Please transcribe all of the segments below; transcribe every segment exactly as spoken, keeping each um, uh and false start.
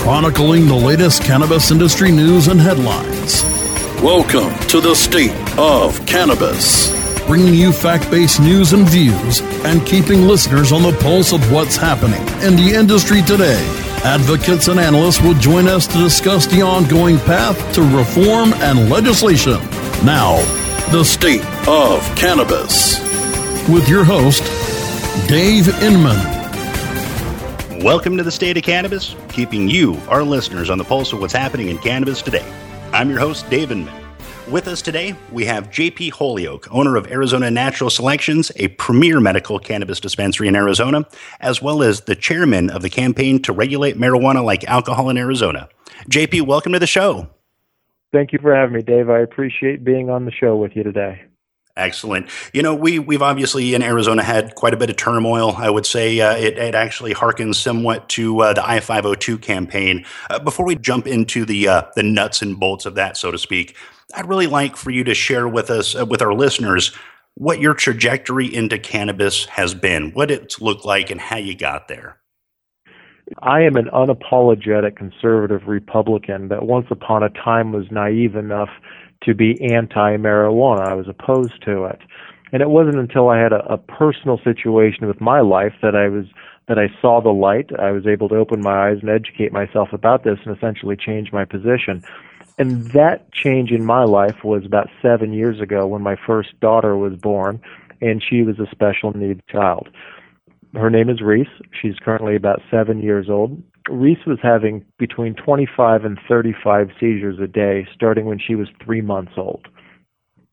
chronicling the latest cannabis industry news and headlines. Welcome to the State of Cannabis, bringing you fact-based news and views and keeping listeners on the pulse of what's happening in the industry today. Advocates and analysts will join us to discuss the ongoing path to reform and legislation. Now, the State of Cannabis with your host, Dave Inman. Welcome to the State of Cannabis, keeping you, our listeners, on the pulse of what's happening in cannabis today. I'm your host, Dave Inman. With us today, we have J P Holyoke, owner of Arizona Natural Selections, a premier medical cannabis dispensary in Arizona, as well as the chairman of the campaign to regulate marijuana like alcohol in Arizona. J P, welcome to the show. Thank you for having me, Dave. I appreciate being on the show with you today. Excellent. You know, we, we've obviously in Arizona had quite a bit of turmoil. I would say uh, it, it actually harkens somewhat to uh, the I five oh two campaign. Uh, before we jump into the uh, the nuts and bolts of that, so to speak, I'd really like for you to share with us, uh, with our listeners, what your trajectory into cannabis has been, what it's looked like, and how you got there. I am an unapologetic conservative Republican that once upon a time was naive enough to be anti-marijuana. I was opposed to it. And it wasn't until I had a, a personal situation with my life that I was that I saw the light. I was able to open my eyes and educate myself about this and essentially change my position. And that change in my life was about seven years ago when my first daughter was born, and she was a special needs child. Her name is Reese. She's currently about seven years old. Reese was having between twenty-five and thirty-five seizures a day, starting when she was three months old.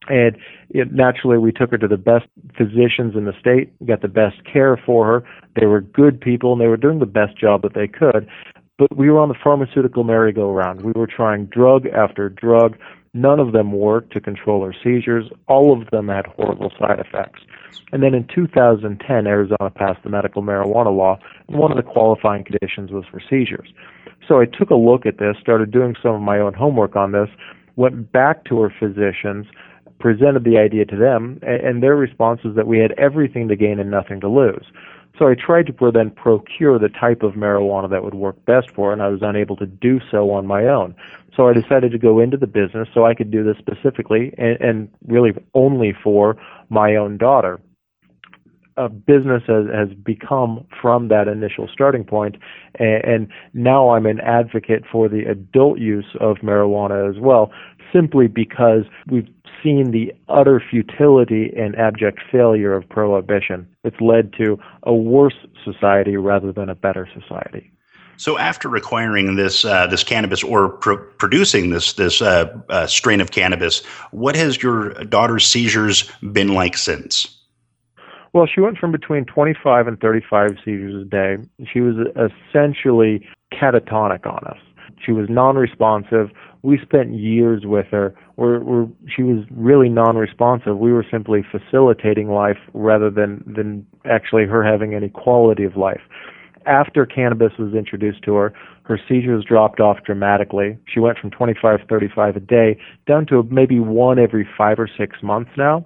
And it, naturally, we took her to the best physicians in the state, got the best care for her. They were good people, and they were doing the best job that they could. But we were on the pharmaceutical merry-go-round. We were trying drug after drug. None of them worked to control her seizures. All of them had horrible side effects. And then in two thousand ten, Arizona passed the medical marijuana law, and one of the qualifying conditions was for seizures. So I took a look at this, started doing some of my own homework on this, went back to her physicians, presented the idea to them, and their response was that we had everything to gain and nothing to lose. So I tried to then procure the type of marijuana that would work best for her, and I was unable to do so on my own. So I decided to go into the business so I could do this specifically and, and really only for my own daughter. A business has, has become from that initial starting point, and, and now I'm an advocate for the adult use of marijuana as well, simply because we've seen the utter futility and abject failure of prohibition. It's led to a worse society rather than a better society. So after acquiring this uh, this cannabis or pro- producing this this uh, uh, strain of cannabis, what has your daughter's seizures been like since? Well, she went from between twenty-five and thirty-five seizures a day. She was essentially catatonic on us. She was non-responsive. We spent years with her. We're, we're, she was really non-responsive. We were simply facilitating life rather than, than actually her having any quality of life. After cannabis was introduced to her, her seizures dropped off dramatically. She went from twenty-five, thirty-five a day down to maybe one every five or six months now.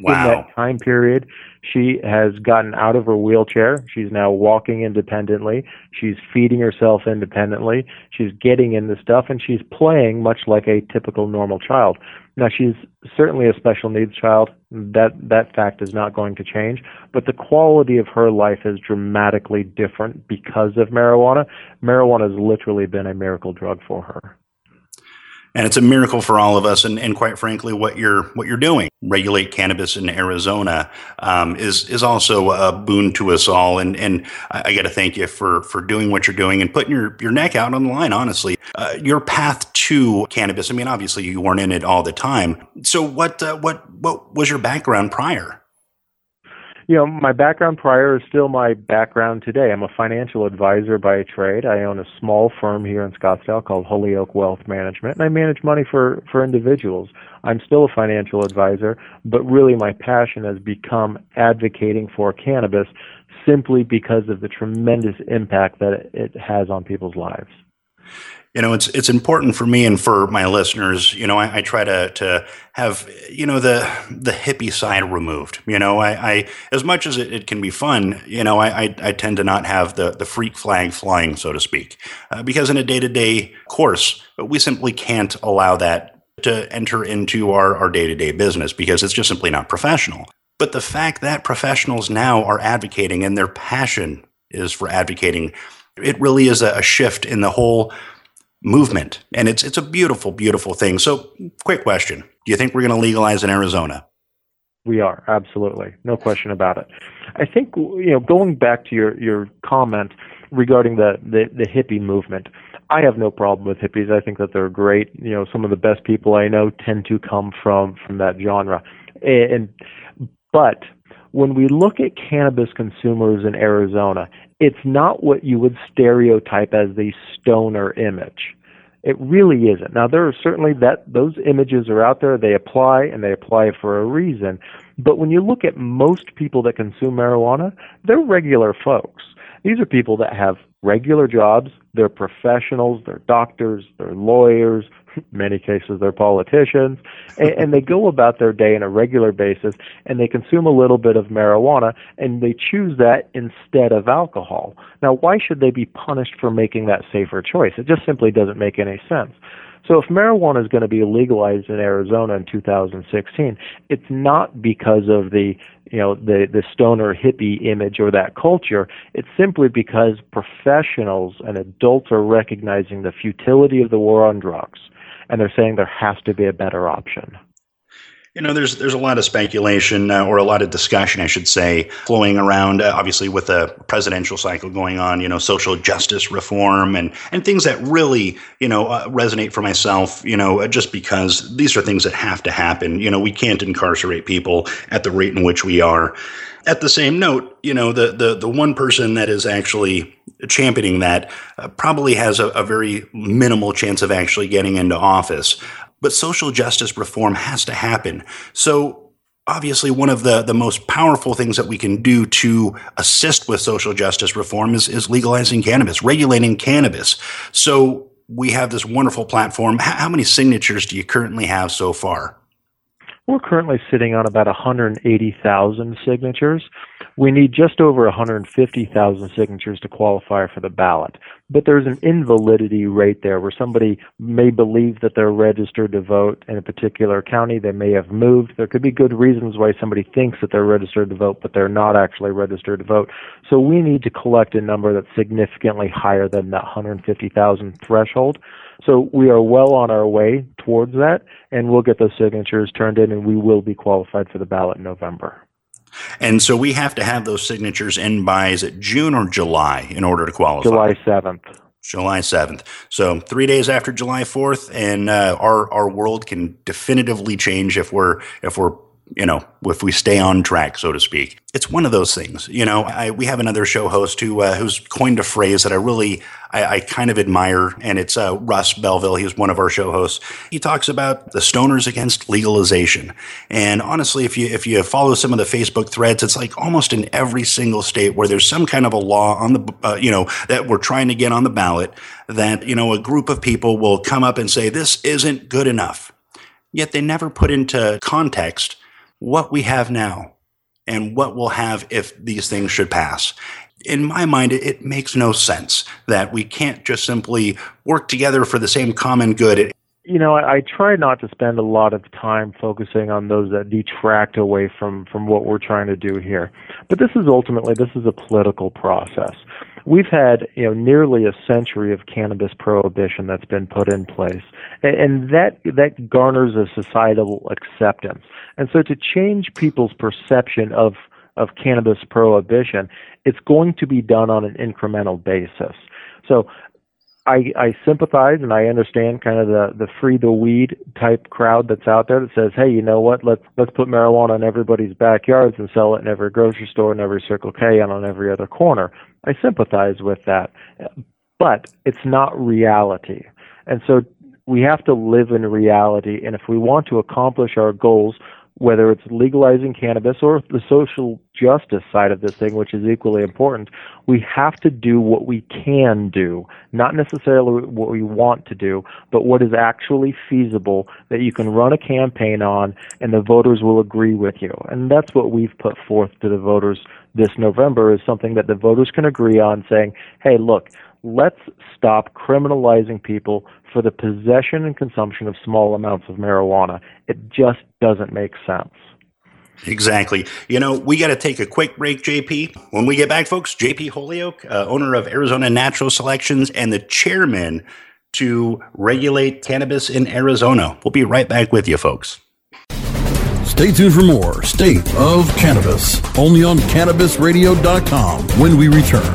Wow. In that time period, she has gotten out of her wheelchair. She's now walking independently. She's feeding herself independently. She's getting into stuff, and she's playing much like a typical normal child. Now, she's certainly a special needs child. That that fact is not going to change. But the quality of her life is dramatically different because of marijuana. Marijuana has literally been a miracle drug for her. And it's a miracle for all of us, and, and quite frankly, what you're what you're doing, regulate cannabis in Arizona, um, is is also a boon to us all. And and I, I got to thank you for for doing what you're doing and putting your, your neck out on the line. Honestly, uh, your path to cannabis. I mean, obviously, you weren't in it all the time. So what uh, what what was your background prior? You know, my background prior is still my background today. I'm a financial advisor by trade. I own a small firm here in Scottsdale called Holyoke Wealth Management, and I manage money for, for individuals. I'm still a financial advisor, but really my passion has become advocating for cannabis simply because of the tremendous impact that it has on people's lives. You know, it's it's important for me and for my listeners. You know, I, I try to to have you know the the hippie side removed. You know, I, I as much as it, it can be fun. You know, I, I I tend to not have the the freak flag flying, so to speak, uh, because in a day to day course, we simply can't allow that to enter into our our day to day business because it's just simply not professional. But the fact that professionals now are advocating and their passion is for advocating, it really is a, a shift in the whole movement. And it's it's a beautiful, beautiful thing. So quick question. Do you think we're going to legalize in Arizona? We are. Absolutely. No question about it. I think, you know, going back to your, your comment regarding the, the, the hippie movement, I have no problem with hippies. I think that they're great. You know, some of the best people I know tend to come from, from that genre. And, but when we look at cannabis consumers in Arizona, it's not what you would stereotype as the stoner image. It really isn't. Now, there are certainly that those images are out there. They apply, and they apply for a reason. But when you look at most people that consume marijuana, they're regular folks. These are people that have regular jobs. They're professionals. They're doctors. They're lawyers. In many cases, they're politicians. And, and they go about their day on a regular basis, and they consume a little bit of marijuana, and they choose that instead of alcohol. Now, why should they be punished for making that safer choice? It just simply doesn't make any sense. So if marijuana is going to be legalized in Arizona in two thousand sixteen, it's not because of the, you know, the, the stoner hippie image or that culture. It's simply because professionals and adults are recognizing the futility of the war on drugs, and they're saying there has to be a better option. You know, there's there's a lot of speculation uh, or a lot of discussion, I should say, flowing around, uh, obviously, with a presidential cycle going on, you know, social justice reform and, and things that really, you know, uh, resonate for myself, you know, just because these are things that have to happen. You know, we can't incarcerate people at the rate in which we are. At the same note, you know, the the, the one person that is actually championing that uh, probably has a, a very minimal chance of actually getting into office. But social justice reform has to happen. So obviously one of the, the most powerful things that we can do to assist with social justice reform is, is legalizing cannabis, regulating cannabis. So we have this wonderful platform. H- how many signatures do you currently have so far? We're currently sitting on about one hundred eighty thousand signatures. We need just over one hundred fifty thousand signatures to qualify for the ballot. But there's an invalidity rate there where somebody may believe that they're registered to vote in a particular county. They may have moved. There could be good reasons why somebody thinks that they're registered to vote, but they're not actually registered to vote. So we need to collect a number that's significantly higher than that one hundred fifty thousand threshold. So we are well on our way towards that, and we'll get those signatures turned in, and we will be qualified for the ballot in November. And so we have to have those signatures in by, is it June or July in order to qualify? July seventh. July seventh. So three days after July fourth, and uh, our our world can definitively change if we're if we're you know, if we stay on track, so to speak. It's one of those things. You know, I, we have another show host who uh, who's coined a phrase that I really, I, I kind of admire, and it's uh, Russ Belville. He's one of our show hosts. He talks about the stoners against legalization. And honestly, if you if you follow some of the Facebook threads, it's like almost in every single state where there's some kind of a law on the, uh, you know, that we're trying to get on the ballot that, you know, a group of people will come up and say, this isn't good enough. Yet they never put into context what we have now and what we'll have if these things should pass. In my mind, it, it makes no sense that we can't just simply work together for the same common good. You know, I, I try not to spend a lot of time focusing on those that detract away from, from what we're trying to do here. But this is ultimately, this is a political process. We've had, you know, nearly a century of cannabis prohibition that's been put in place, and, and that that garners a societal acceptance. And so, to change people's perception of of cannabis prohibition, it's going to be done on an incremental basis. So, I, I sympathize and I understand kind of the, the free the weed type crowd that's out there that says, hey, you know what, let's let's put marijuana in everybody's backyards and sell it in every grocery store, in every Circle K, and on every other corner. I sympathize with that, but it's not reality. And so we have to live in reality, and if we want to accomplish our goals, whether it's legalizing cannabis or the social justice side of this thing, which is equally important, we have to do what we can do, not necessarily what we want to do, but what is actually feasible that you can run a campaign on and the voters will agree with you. And that's what we've put forth to the voters this November, is something that the voters can agree on, saying, hey, look, let's stop criminalizing people for the possession and consumption of small amounts of marijuana. It just doesn't make sense. Exactly. You know, we got to take a quick break, J P. When we get back, folks, J P Holyoke, uh, owner of Arizona Natural Selections and the chairman to regulate cannabis in Arizona. We'll be right back with you, folks. Stay tuned for more State of Cannabis, only on Cannabis Radio dot com when we return.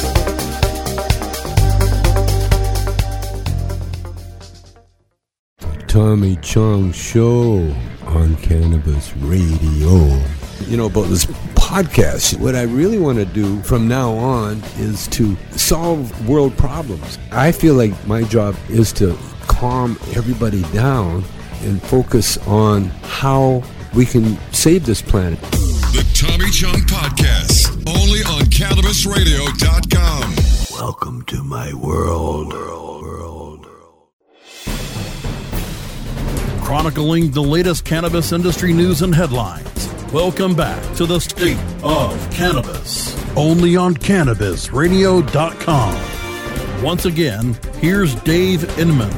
Tommy Chong Show on Cannabis Radio. You know, about this podcast, what I really want to do from now on is to solve world problems. I feel like my job is to calm everybody down and focus on how we can save this planet. The Tommy Chong Podcast, only on Cannabis Radio dot com. Welcome to my world. world, world. Chronicling the latest cannabis industry news and headlines. Welcome back to the State of Cannabis, only on Cannabis Radio dot com. Once again, here's Dave Inman.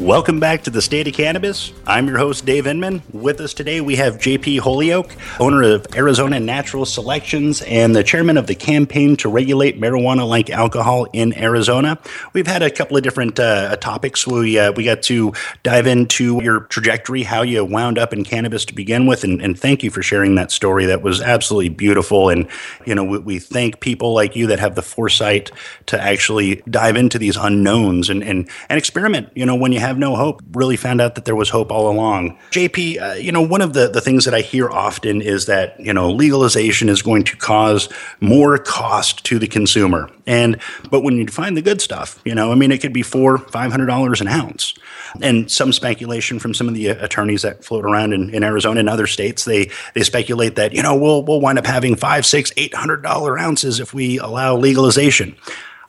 Welcome back to the State of Cannabis. I'm your host, Dave Inman. With us today, we have J P Holyoke, owner of Arizona Natural Selections and the chairman of the campaign to regulate marijuana like alcohol in Arizona. We've had a couple of different uh, topics. We uh, we got to dive into your trajectory, how you wound up in cannabis to begin with, and, and thank you for sharing that story. That was absolutely beautiful, and you know we, we thank people like you that have the foresight to actually dive into these unknowns and and, and experiment. You know, when you have no hope, really found out that there was hope all along. J P, uh, you know, one of the, the things that I hear often is that, you know, legalization is going to cause more cost to the consumer. And, but when you find the good stuff, you know, I mean, it could be four, five hundred dollars an ounce. And some speculation from some of the attorneys that float around in, in Arizona and other states, they, they speculate that, you know, we'll, we'll wind up having five, six, eight hundred dollars ounces if we allow legalization.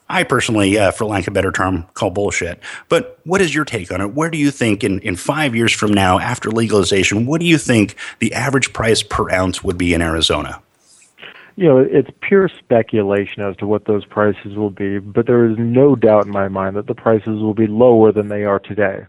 I personally, uh, for lack of a better term, call bullshit. But what is your take on it? Where do you think in, in five years from now, after legalization, what do you think the average price per ounce would be in Arizona? You know, it's pure speculation as to what those prices will be, but there is no doubt in my mind that the prices will be lower than they are today.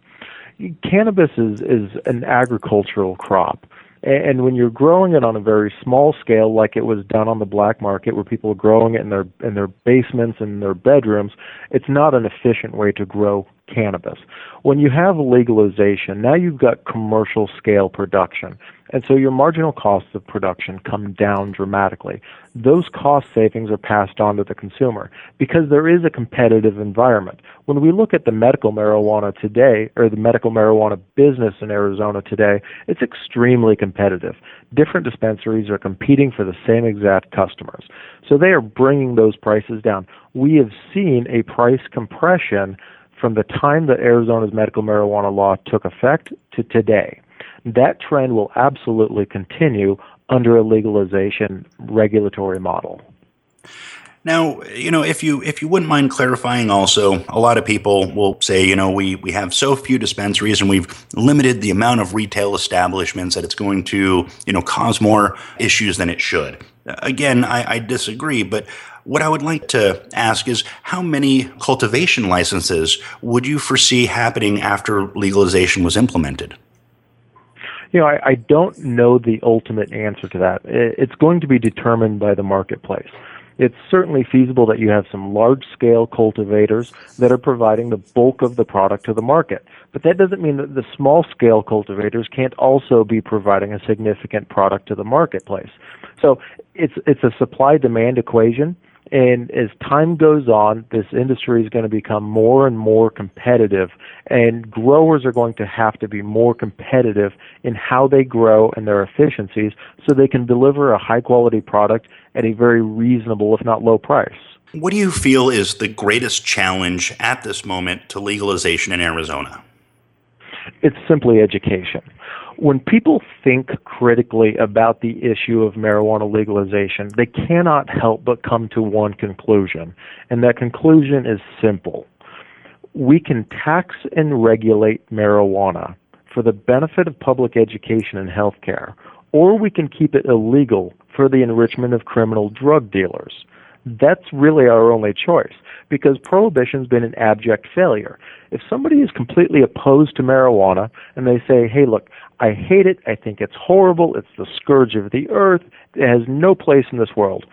Cannabis is, is an agricultural crop. And when you're growing it on a very small scale, like it was done on the black market, where people are growing it in their in their basements and their bedrooms, it's not an efficient way to grow cannabis. When you have legalization, now you've got commercial scale production. And so your marginal costs of production come down dramatically. Those cost savings are passed on to the consumer because there is a competitive environment. When we look at the medical marijuana today, or the medical marijuana business in Arizona today, it's extremely competitive. Different dispensaries are competing for the same exact customers. So they are bringing those prices down. We have seen a price compression from the time that Arizona's medical marijuana law took effect to today. That trend will absolutely continue under a legalization regulatory model. Now, you know, if you if you wouldn't mind clarifying also, a lot of people will say, you know, we, we have so few dispensaries and we've limited the amount of retail establishments that it's going to, you know, cause more issues than it should. Again, I, I disagree, but what I would like to ask is how many cultivation licenses would you foresee happening after legalization was implemented? You know, I, I don't know the ultimate answer to that. It's going to be determined by the marketplace. It's certainly feasible that you have some large-scale cultivators that are providing the bulk of the product to the market. But that doesn't mean that the small-scale cultivators can't also be providing a significant product to the marketplace. So it's it's a supply-demand equation, and as time goes on, this industry is going to become more and more competitive, and growers are going to have to be more competitive in how they grow and their efficiencies so they can deliver a high-quality product at a very reasonable, if not low, price. What do you feel is the greatest challenge at this moment to legalization in Arizona? It's simply education. When people think critically about the issue of marijuana legalization, they cannot help but come to one conclusion, and that conclusion is simple. We can tax and regulate marijuana for the benefit of public education and healthcare, or we can keep it illegal for the enrichment of criminal drug dealers. That's really our only choice, because prohibition's been an abject failure. If somebody is completely opposed to marijuana and they say, hey, look, I hate it, I think it's horrible, it's the scourge of the earth, it has no place in this world,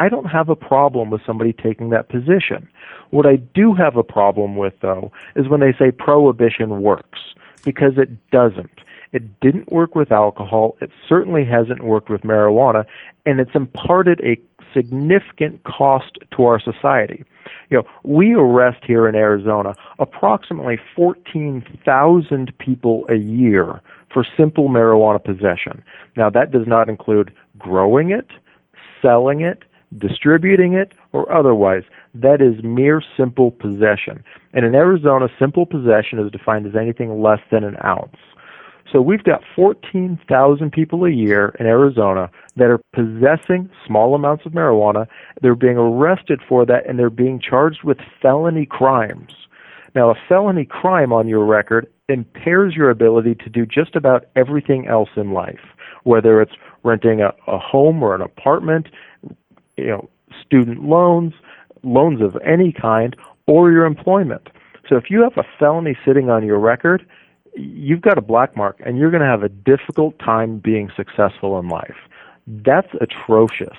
I don't have a problem with somebody taking that position. What I do have a problem with, though, is when they say prohibition works, because it doesn't. It didn't work with alcohol, it certainly hasn't worked with marijuana, and it's imparted a significant cost to our society. You know, we arrest here in Arizona approximately fourteen thousand people a year for simple marijuana possession. Now, that does not include growing it, selling it, distributing it, or otherwise. That is mere simple possession. And in Arizona, simple possession is defined as anything less than an ounce. So we've got fourteen thousand people a year in Arizona that are possessing small amounts of marijuana. They're being arrested for that, and they're being charged with felony crimes. Now, a felony crime on your record impairs your ability to do just about everything else in life, whether it's renting a, a home or an apartment, you know, student loans, loans of any kind, or your employment. So if you have a felony sitting on your record, you've got a black mark, and you're going to have a difficult time being successful in life. That's atrocious.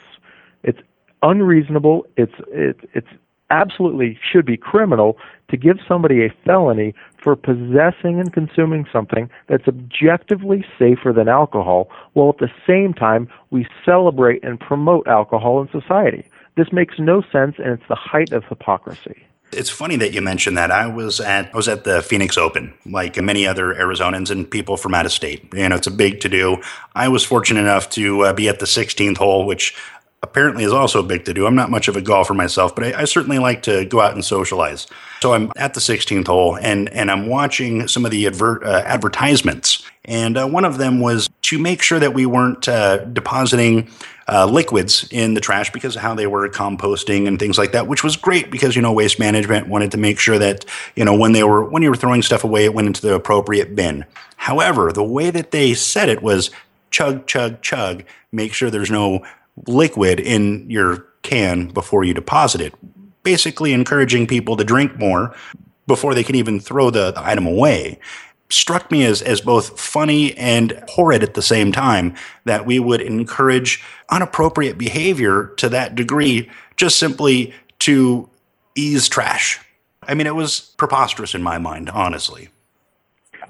It's unreasonable. It's it, it's absolutely should be criminal to give somebody a felony for possessing and consuming something that's objectively safer than alcohol, while at the same time we celebrate and promote alcohol in society. This makes no sense, and it's the height of hypocrisy. It's funny that you mentioned that. I was at I was at the Phoenix Open, like many other Arizonans and people from out of state. You know, it's a big to-do. I was fortunate enough to uh, be at the sixteenth hole, which apparently is also a big to-do. I'm not much of a golfer myself, but I, I certainly like to go out and socialize. So I'm at the sixteenth hole, and and I'm watching some of the advert, uh, advertisements. And uh, one of them was to make sure that we weren't uh, depositing uh, liquids in the trash because of how they were composting and things like that, which was great because, you know, waste management wanted to make sure that, you know, when they were when you were throwing stuff away, it went into the appropriate bin. However, the way that they said it was chug, chug, chug, make sure there's no liquid in your can before you deposit it, basically encouraging people to drink more before they can even throw the, the item away. Struck me as, as both funny and horrid at the same time, that we would encourage inappropriate behavior to that degree just simply to ease trash. I mean, it was preposterous in my mind, honestly.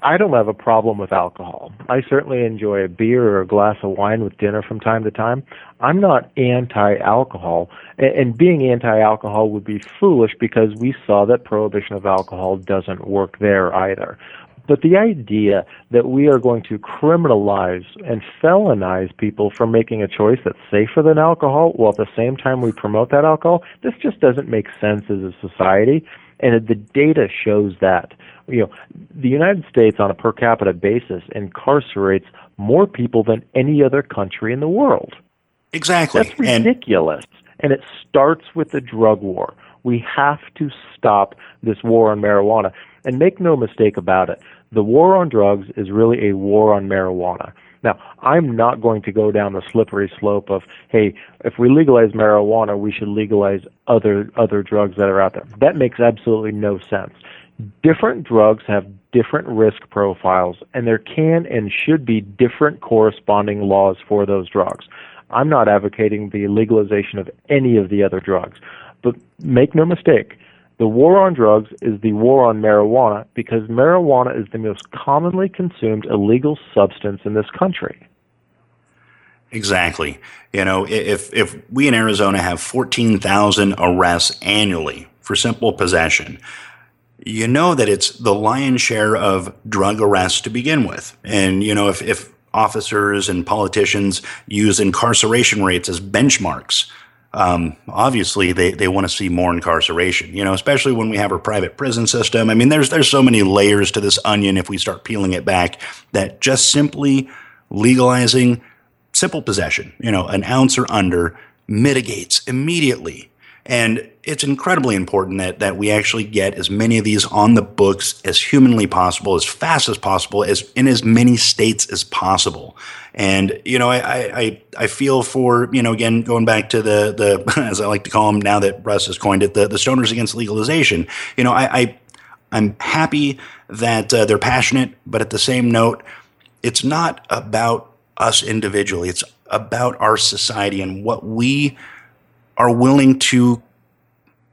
I don't have a problem with alcohol. I certainly enjoy a beer or a glass of wine with dinner from time to time. I'm not anti-alcohol, and being anti-alcohol would be foolish because we saw that prohibition of alcohol doesn't work there either. But the idea that we are going to criminalize and felonize people for making a choice that's safer than alcohol while at the same time we promote that alcohol, this just doesn't make sense as a society. And the data shows that. You know, the United States on a per capita basis incarcerates more people than any other country in the world. Exactly. That's ridiculous. And And it starts with the drug war. We have to stop this war on marijuana. And make no mistake about it, the war on drugs is really a war on marijuana. Now, I'm not going to go down the slippery slope of, hey, if we legalize marijuana, we should legalize other other drugs that are out there. That makes absolutely no sense. Different drugs have different risk profiles, and there can and should be different corresponding laws for those drugs. I'm not advocating the legalization of any of the other drugs. But make no mistake, the war on drugs is the war on marijuana because marijuana is the most commonly consumed illegal substance in this country. Exactly. You know, if if we in Arizona have fourteen thousand arrests annually for simple possession, you know that it's the lion's share of drug arrests to begin with. And, you know, if, if officers and politicians use incarceration rates as benchmarks, Um, obviously they, they want to see more incarceration, you know, especially when we have our private prison system. I mean, there's, there's so many layers to this onion if we start peeling it back that just simply legalizing simple possession, you know, an ounce or under mitigates immediately. And it's incredibly important that, that we actually get as many of these on the books as humanly possible, as fast as possible, as in as many states as possible. And, you know, I, I, I feel for, you know, again, going back to the, the as I like to call them now that Russ has coined it, the, the stoners against legalization. You know, I, I, I'm happy that uh, they're passionate, but at the same note, it's not about us individually. It's about our society and what we are willing to,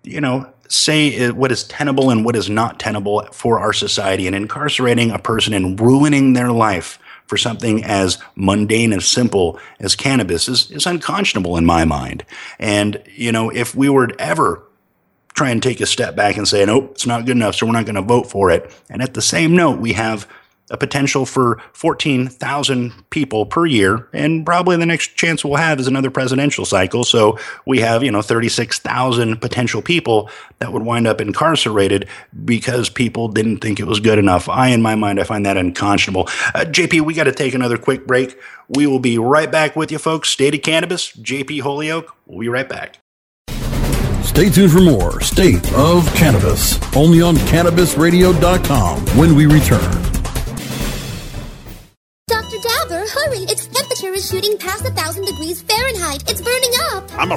you know, say what is tenable and what is not tenable for our society. And incarcerating a person and ruining their life for something as mundane and simple as cannabis is, is unconscionable in my mind. And, you know, if we were to ever try and take a step back and say, nope, it's not good enough, so we're not going to vote for it. And at the same note, we have a potential for fourteen thousand people per year, and probably the next chance we'll have is another presidential cycle. So we have, you know, thirty-six thousand potential people that would wind up incarcerated because people didn't think it was good enough. I, in my mind, I find that unconscionable. Uh, J P, we got to take another quick break. We will be right back with you, folks. State of Cannabis, J P Holyoke. We'll be right back. Stay tuned for more State of Cannabis, only on Cannabis Radio dot com when we return. Hurry, its temperature is shooting past one thousand degrees Fahrenheit. It's burning up. I'm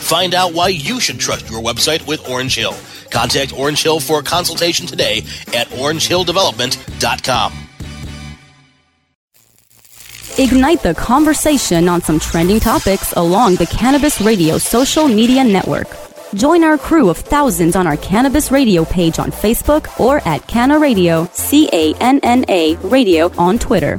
Find out why you should trust your website with Orange Hill. Contact Orange Hill for a consultation today at orange hill development dot com. Ignite the conversation on some trending topics along the Cannabis Radio social media network. Join our crew of thousands on our Cannabis Radio page on Facebook or at Canna Radio, C A N N A Radio on Twitter.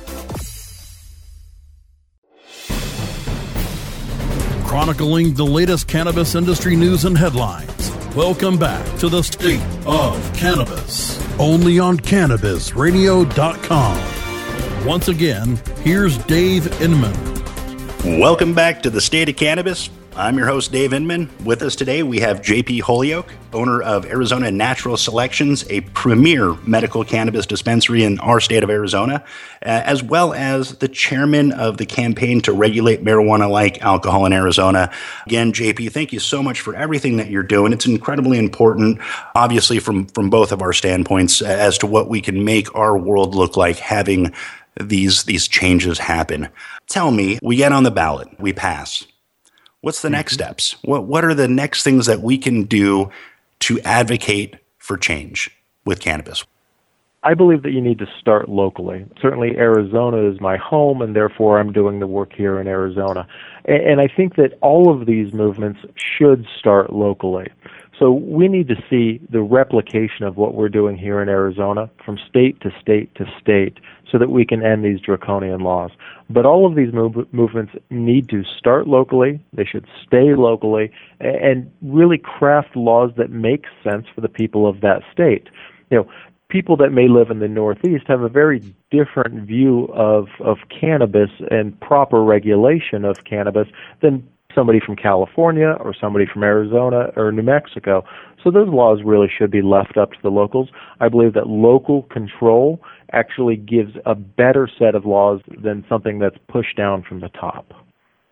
Chronicling the latest cannabis industry news and headlines. Welcome back to the State of Cannabis, only on Cannabis Radio dot com. Once again, here's Dave Inman. Welcome back to the State of Cannabis, I'm your host, Dave Inman. With us today, we have J P Holyoke, owner of Arizona Natural Selections, a premier medical cannabis dispensary in our state of Arizona, as well as the chairman of the campaign to regulate marijuana-like alcohol in Arizona. Again, J P, thank you so much for everything that you're doing. It's incredibly important, obviously, from, from both of our standpoints as to what we can make our world look like having these, these changes happen. Tell me, we get on the ballot, we pass. What's the next steps? What what are the next things that we can do to advocate for change with cannabis? I believe that you need to start locally. Certainly Arizona is my home, and therefore I'm doing the work here in Arizona. And, and I think that all of these movements should start locally. So we need to see the replication of what we're doing here in Arizona from state to state to state so that we can end these draconian laws. But all of these move- movements need to start locally, they should stay locally, and really craft laws that make sense for the people of that state. You know, people that may live in the Northeast have a very different view of, of cannabis and proper regulation of cannabis than somebody from California or somebody from Arizona or New Mexico. So those laws really should be left up to the locals. I believe that local control actually gives a better set of laws than something that's pushed down from the top.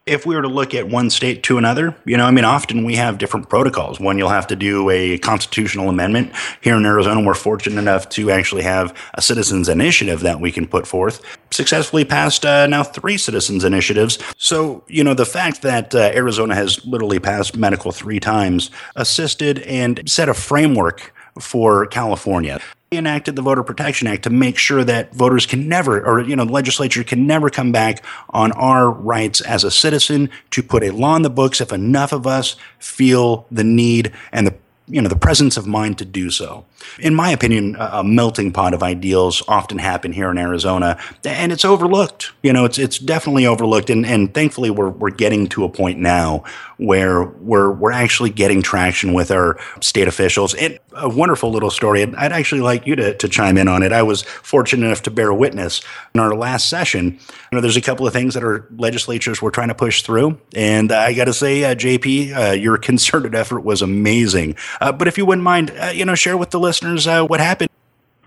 If we were to look at one state to another, you know, I mean, often we have different protocols. One, you'll have to do a constitutional amendment. Here in Arizona, we're fortunate enough to actually have a citizens initiative that we can put forth. Successfully passed uh, now three citizens initiatives. So, you know, the fact that uh, Arizona has literally passed medical three times assisted and set a framework for California. We enacted the Voter Protection Act to make sure that voters can never, or, you know, the legislature can never come back on our rights as a citizen to put a law in the books if enough of us feel the need and the, you know, the presence of mind to do so. In my opinion, a melting pot of ideals often happen here in Arizona, and it's overlooked. You know, it's it's definitely overlooked, and, and thankfully we're we're getting to a point now where we're we're actually getting traction with our state officials. And a wonderful little story. I'd actually like you to, to chime in on it. I was fortunate enough to bear witness in our last session. You know, there's a couple of things that our legislatures were trying to push through, and I got to say, uh, J P, uh, your concerted effort was amazing. Uh, but if you wouldn't mind, uh, you know, share with the listeners uh, what happened.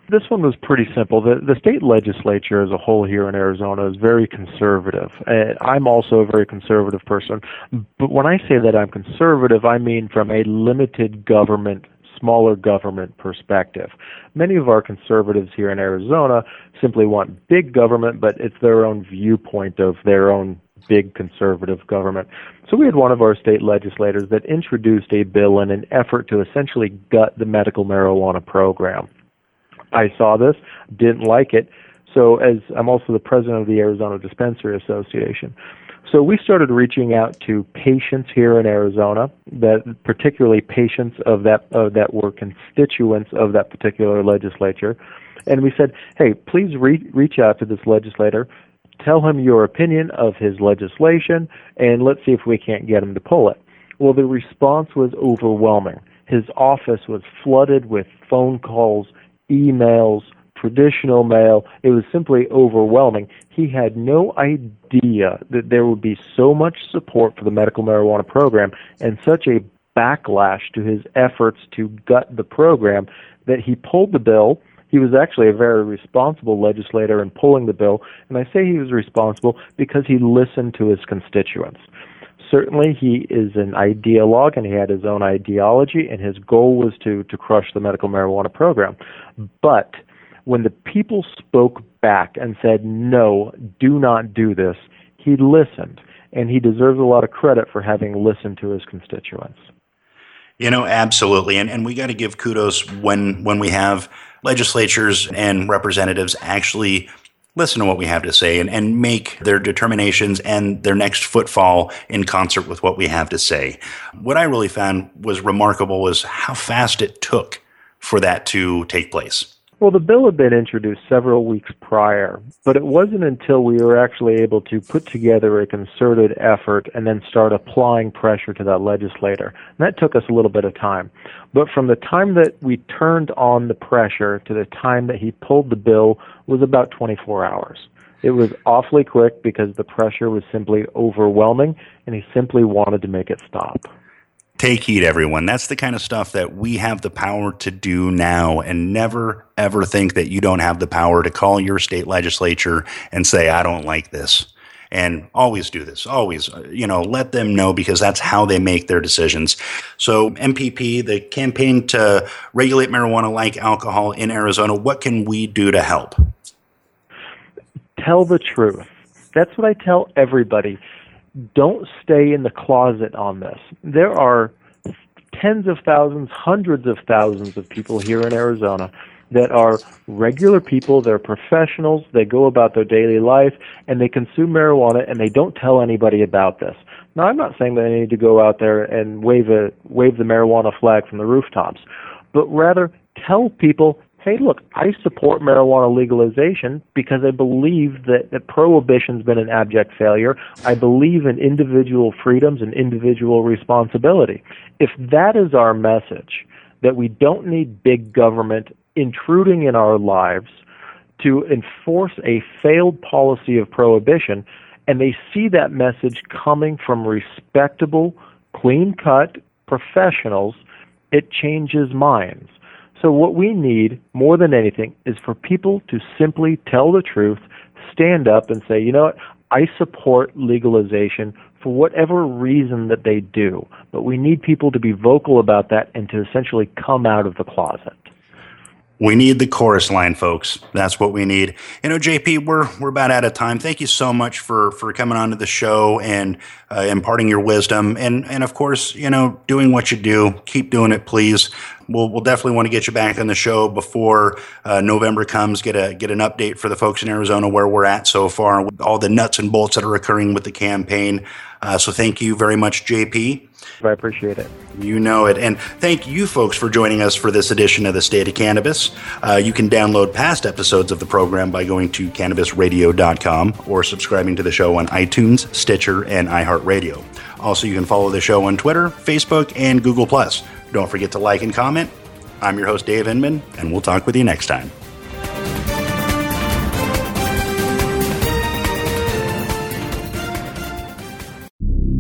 This one was pretty simple. The, the state legislature as a whole here in Arizona is very conservative. And I'm also a very conservative person. But when I say that I'm conservative, I mean from a limited government, smaller government perspective. Many of our conservatives here in Arizona simply want big government, but it's their own viewpoint of their own big conservative government. So we had one of our state legislators that introduced a bill in an effort to essentially gut the medical marijuana program. I saw this, didn't like it. So as I'm also the president of the Arizona Dispensary Association. So we started reaching out to patients here in Arizona, that particularly patients of that of that were constituents of that particular legislature. And we said, hey, please re- reach out to this legislator, tell him your opinion of his legislation, and let's see if we can't get him to pull it. Well, the response was overwhelming. His office was flooded with phone calls, emails, traditional mail. It was simply overwhelming. He had no idea that there would be so much support for the medical marijuana program and such a backlash to his efforts to gut the program that he pulled the bill. He was actually a very responsible legislator in pulling the bill, and I say he was responsible because he listened to his constituents. Certainly, he is an ideologue, and he had his own ideology, and his goal was to, to crush the medical marijuana program. But when the people spoke back and said, no, do not do this, he listened, and he deserves a lot of credit for having listened to his constituents. You know, absolutely. And and we got to give kudos when when we have legislatures and representatives actually listen to what we have to say and, and make their determinations and their next footfall in concert with what we have to say. What I really found was remarkable was how fast it took for that to take place. Well, the bill had been introduced several weeks prior, but it wasn't until we were actually able to put together a concerted effort and then start applying pressure to that legislator. And that took us a little bit of time. But from the time that we turned on the pressure to the time that he pulled the bill was about twenty-four hours. It was awfully quick because the pressure was simply overwhelming, and he simply wanted to make it stop. Take heed, everyone. That's the kind of stuff that we have the power to do now, and never, ever think that you don't have the power to call your state legislature and say, I don't like this. And always do this, always, you know, let them know, because that's how they make their decisions. So M P P, the campaign to regulate marijuana like alcohol in Arizona, what can we do to help? Tell the truth. That's what I tell everybody. Don't stay in the closet on this. There are tens of thousands, hundreds of thousands of people here in Arizona that are regular people, they're professionals, they go about their daily life, and they consume marijuana, and they don't tell anybody about this. Now, I'm not saying that they need to go out there and wave a wave the marijuana flag from the rooftops, but rather tell people, hey, look, I support marijuana legalization because I believe that, that prohibition's been an abject failure. I believe in individual freedoms and individual responsibility. If that is our message, that we don't need big government intruding in our lives to enforce a failed policy of prohibition, and they see that message coming from respectable, clean-cut professionals, it changes minds. So what we need more than anything is for people to simply tell the truth, stand up and say, you know what, I support legalization for whatever reason that they do, but we need people to be vocal about that and to essentially come out of the closet. We need the chorus line, folks. That's what we need. You know, J P, we're we're about out of time. Thank you so much for for coming on to the show and uh, imparting your wisdom. And and of course, you know, doing what you do. Keep doing it, please. We'll we'll definitely want to get you back on the show before uh, November comes. Get a get an update for the folks in Arizona where we're at so far, with all the nuts and bolts that are occurring with the campaign. Uh, so thank you very much, J P. I appreciate it. You know it. And thank you folks for joining us for this edition of The State of Cannabis. Uh, you can download past episodes of the program by going to cannabis radio dot com or subscribing to the show on iTunes, Stitcher, and iHeartRadio. Also, you can follow the show on Twitter, Facebook, and Google plus. Don't forget to like and comment. I'm your host, Dave Inman, and we'll talk with you next time.